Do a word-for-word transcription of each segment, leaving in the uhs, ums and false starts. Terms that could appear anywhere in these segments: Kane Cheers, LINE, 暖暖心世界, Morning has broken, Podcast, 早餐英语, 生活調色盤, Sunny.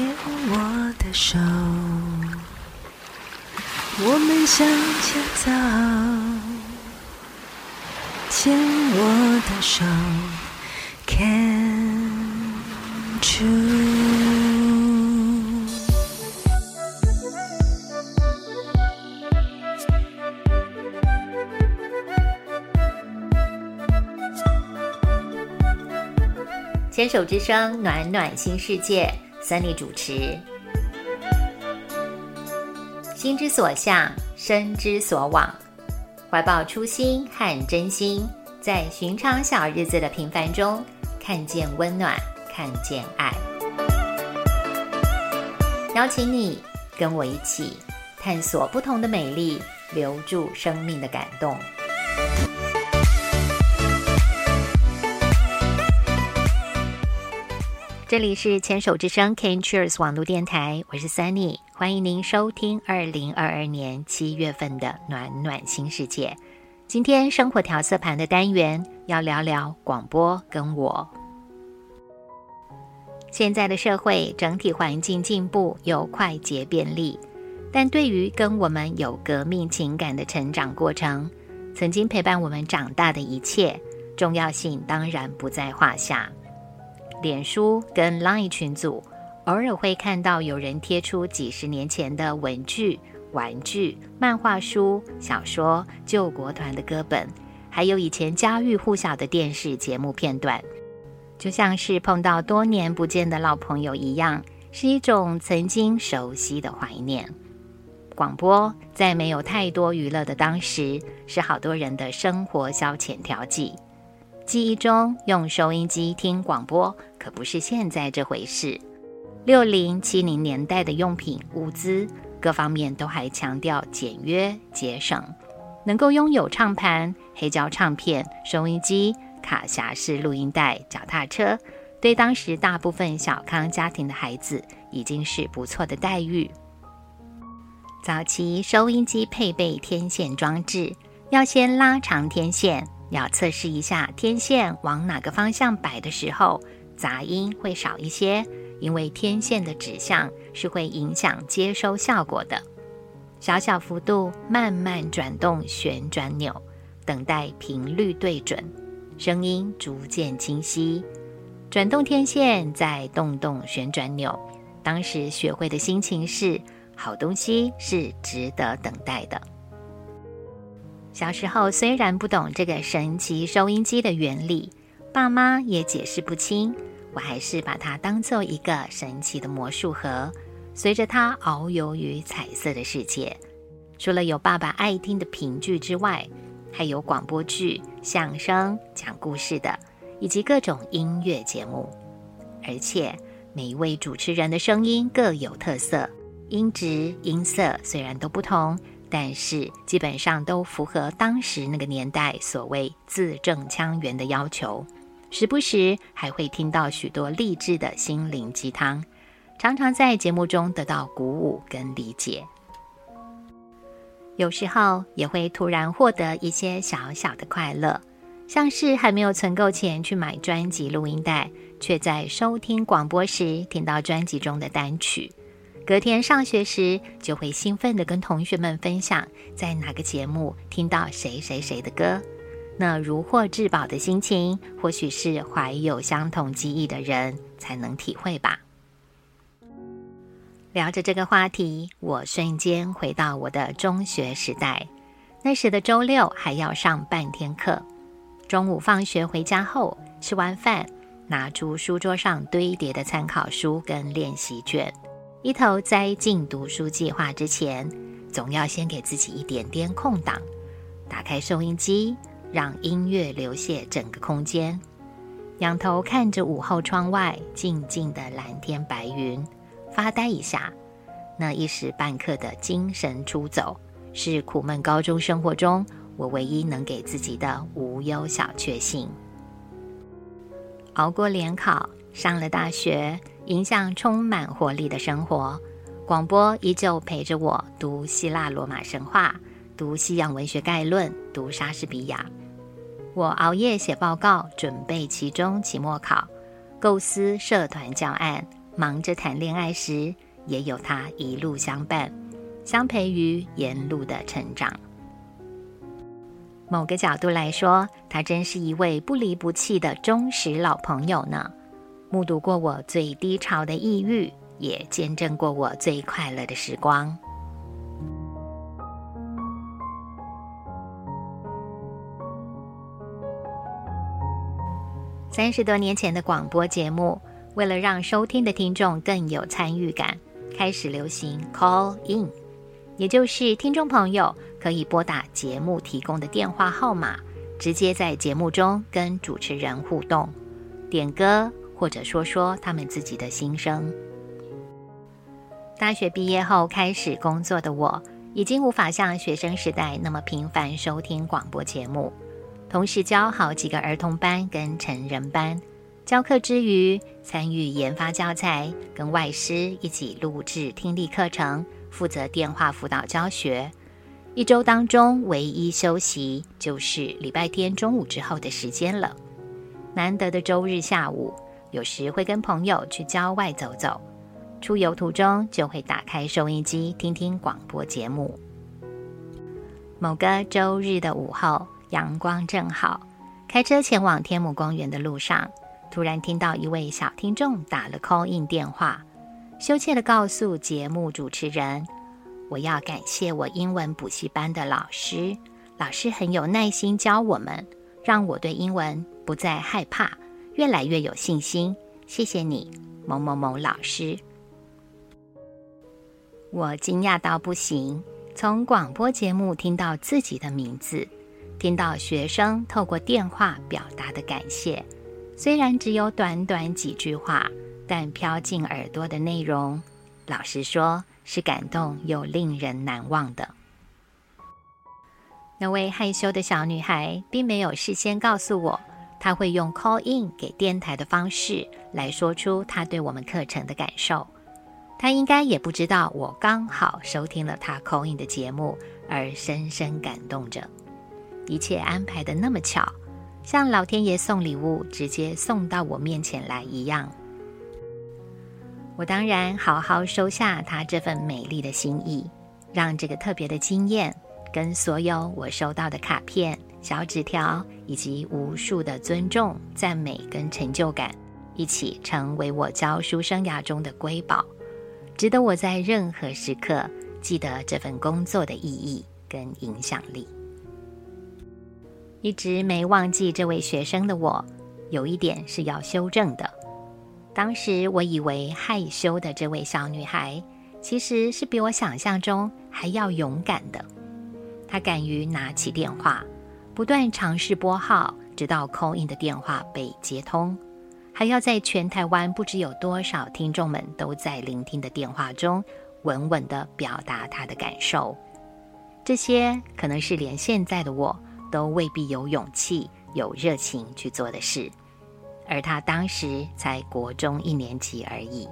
牵我的手，我们向前走，牵我的手 Kane Cheers。 牵手之声，暖暖新世界，Sunny主持。心之所向，身之所往，怀抱初心和真心，在寻常小日子的平凡中，看见温暖，看见爱。邀请你跟我一起探索不同的美丽，留住生命的感动。这里是牵手之声 Kane Cheers 网络电台，我是 Sunny， 欢迎您收听二零二二年七月份的暖暖新世界。今天生活调色盘的单元要聊聊广播跟我。现在的社会整体环境进步有快捷便利，但对于跟我们有革命情感的成长过程，曾经陪伴我们长大的一切重要性当然不在话下。脸书跟 LINE 群组偶尔会看到有人贴出几十年前的文具、玩具、漫画书、小说、救国团的歌本，还有以前家喻户晓的电视节目片段，就像是碰到多年不见的老朋友一样，是一种曾经熟悉的怀念。广播在没有太多娱乐的当时，是好多人的生活消遣调剂。记忆中用收音机听广播可不是现在这回事，六零七零年代的用品物资各方面都还强调简约节省，能够拥有唱盘、黑胶唱片、收音机、卡匣式录音带、脚踏车，对当时大部分小康家庭的孩子已经是不错的待遇。早期收音机配备天线装置，要先拉长天线，要测试一下天线往哪个方向摆的时候，杂音会少一些，因为天线的指向是会影响接收效果的。小小幅度慢慢转动旋转钮，等待频率对准，声音逐渐清晰。转动天线，再动动旋转钮。当时学会的心情是，好东西是值得等待的。小时候虽然不懂这个神奇收音机的原理，爸妈也解释不清，我还是把它当作一个神奇的魔术盒，随着它遨游于彩色的世界。除了有爸爸爱听的评剧之外，还有广播剧、相声、讲故事的，以及各种音乐节目。而且每一位主持人的声音各有特色，音质、音色虽然都不同，但是基本上都符合当时那个年代所谓字正腔圆的要求，时不时还会听到许多励志的心灵鸡汤，常常在节目中得到鼓舞跟理解。有时候也会突然获得一些小小的快乐，像是还没有存够钱去买专辑录音带，却在收听广播时听到专辑中的单曲。隔天上学时，就会兴奋地跟同学们分享在哪个节目听到谁谁谁的歌。那如获至宝的心情，或许是怀有相同记忆的人才能体会吧。聊着这个话题，我瞬间回到我的中学时代。那时的周六还要上半天课，中午放学回家后，吃完饭，拿出书桌上堆叠的参考书跟练习卷，一头栽进读书计划之前，总要先给自己一点点空档，打开收音机，让音乐流泻整个空间。仰头看着午后窗外静静的蓝天白云，发呆一下。那一时半刻的精神出走，是苦闷高中生活中我唯一能给自己的无忧小确幸。熬过联考，上了大学，迎向充满活力的生活，广播依旧陪着我读希腊罗马神话，读西洋文学概论，读莎士比亚。我熬夜写报告，准备期中期末考，构思社团教案，忙着谈恋爱时，也有他一路相伴，相陪于沿路的成长。某个角度来说，他真是一位不离不弃的忠实老朋友呢。目睹过我最低潮的抑郁，也见证过我最快乐的时光。三十多年前的广播节目，为了让收听的听众更有参与感，开始流行 call in， 也就是听众朋友可以拨打节目提供的电话号码，直接在节目中跟主持人互动，点歌或者说说他们自己的心声。大学毕业后开始工作的我，已经无法像学生时代那么频繁收听广播节目，同时教好几个儿童班跟成人班，教课之余参与研发教材，跟外师一起录制听力课程，负责电话辅导教学。一周当中唯一休息就是礼拜天中午之后的时间了。难得的周日下午，有时会跟朋友去郊外走走，出游途中就会打开收音机听听广播节目。某个周日的午后，阳光正好，开车前往天母公园的路上，突然听到一位小听众打了 call in 电话，羞怯地告诉节目主持人：我要感谢我英文补习班的老师，老师很有耐心教我们，让我对英文不再害怕，越来越有信心，谢谢你，某某某老师。我惊讶到不行，从广播节目听到自己的名字，听到学生透过电话表达的感谢，虽然只有短短几句话，但飘进耳朵的内容，老实说是感动又令人难忘的。那位害羞的小女孩并没有事先告诉我，她会用 call in 给电台的方式来说出她对我们课程的感受。她应该也不知道我刚好收听了她 call in 的节目，而深深感动着。一切安排得那么巧，像老天爷送礼物直接送到我面前来一样。我当然好好收下他这份美丽的心意，让这个特别的经验跟所有我收到的卡片、小纸条以及无数的尊重、赞美跟成就感，一起成为我教书生涯中的瑰宝，值得我在任何时刻记得这份工作的意义跟影响力。一直没忘记这位学生的我，有一点是要修正的。当时我以为害羞的这位小女孩，其实是比我想象中还要勇敢的。她敢于拿起电话，不断尝试拨号，直到 call in 的电话被接通，还要在全台湾不知有多少听众们都在聆听的电话中，稳稳地表达她的感受。这些可能是连现在的我都未必有勇气、有热情去做的事。而他当时才国中一年级而已。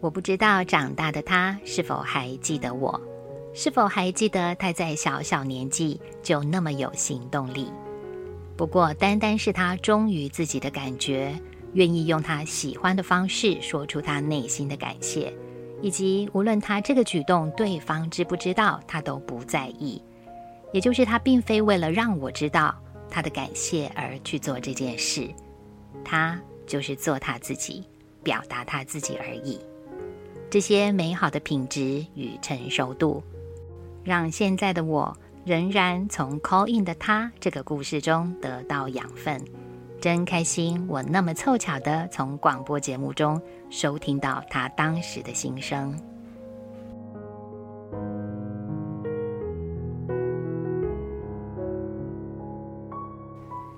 我不知道长大的他是否还记得我，是否还记得他在小小年纪就那么有行动力。不过单单是他忠于自己的感觉，愿意用他喜欢的方式说出他内心的感谢，以及无论他这个举动对方知不知道，他都不在意。也就是他并非为了让我知道他的感谢而去做这件事，他就是做他自己，表达他自己而已。这些美好的品质与成熟度，让现在的我仍然从 call in 的他这个故事中得到养分。真开心我那么凑巧地从广播节目中收听到他当时的心声。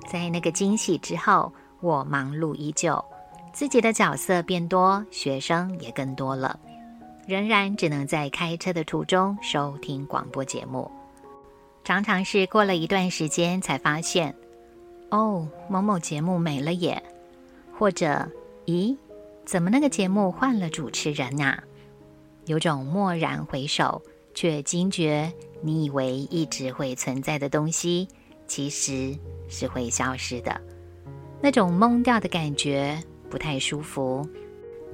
在那个惊喜之后，我忙碌依旧，自己的角色变多，学生也更多了，仍然只能在开车的途中收听广播节目。常常是过了一段时间才发现，哦，某某节目没了耶，或者咦，怎么那个节目换了主持人啊？有种蓦然回首，却惊觉你以为一直会存在的东西，其实是会消失的。那种懵掉的感觉，不太舒服。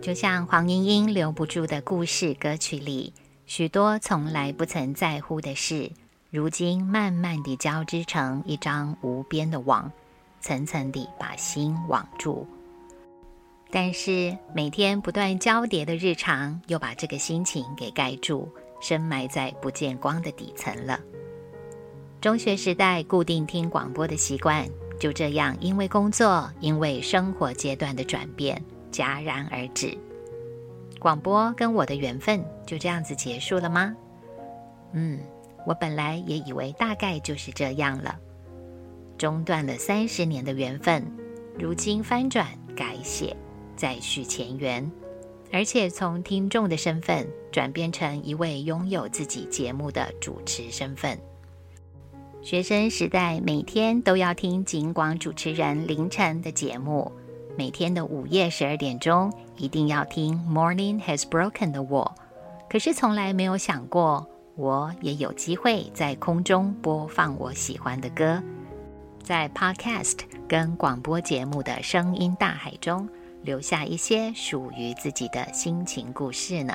就像黄莺莺留不住的故事歌曲里，许多从来不曾在乎的事，如今慢慢地交织成一张无边的网，层层地把心网住。但是每天不断交叠的日常，又把这个心情给盖住，深埋在不见光的底层了。中学时代固定听广播的习惯，就这样因为工作，因为生活阶段的转变，戛然而止。广播跟我的缘分就这样子结束了吗？嗯，我本来也以为大概就是这样了。中断了三十年的缘分，如今翻转改写，再续前缘，而且从听众的身份转变成一位拥有自己节目的主持身份。学生时代每天都要听警广主持人凌晨的节目，每天的午夜十二点钟一定要听 Morning has broken 的我，可是从来没有想过我也有机会在空中播放我喜欢的歌，在 podcast 跟广播节目的声音大海中留下一些属于自己的心情故事呢。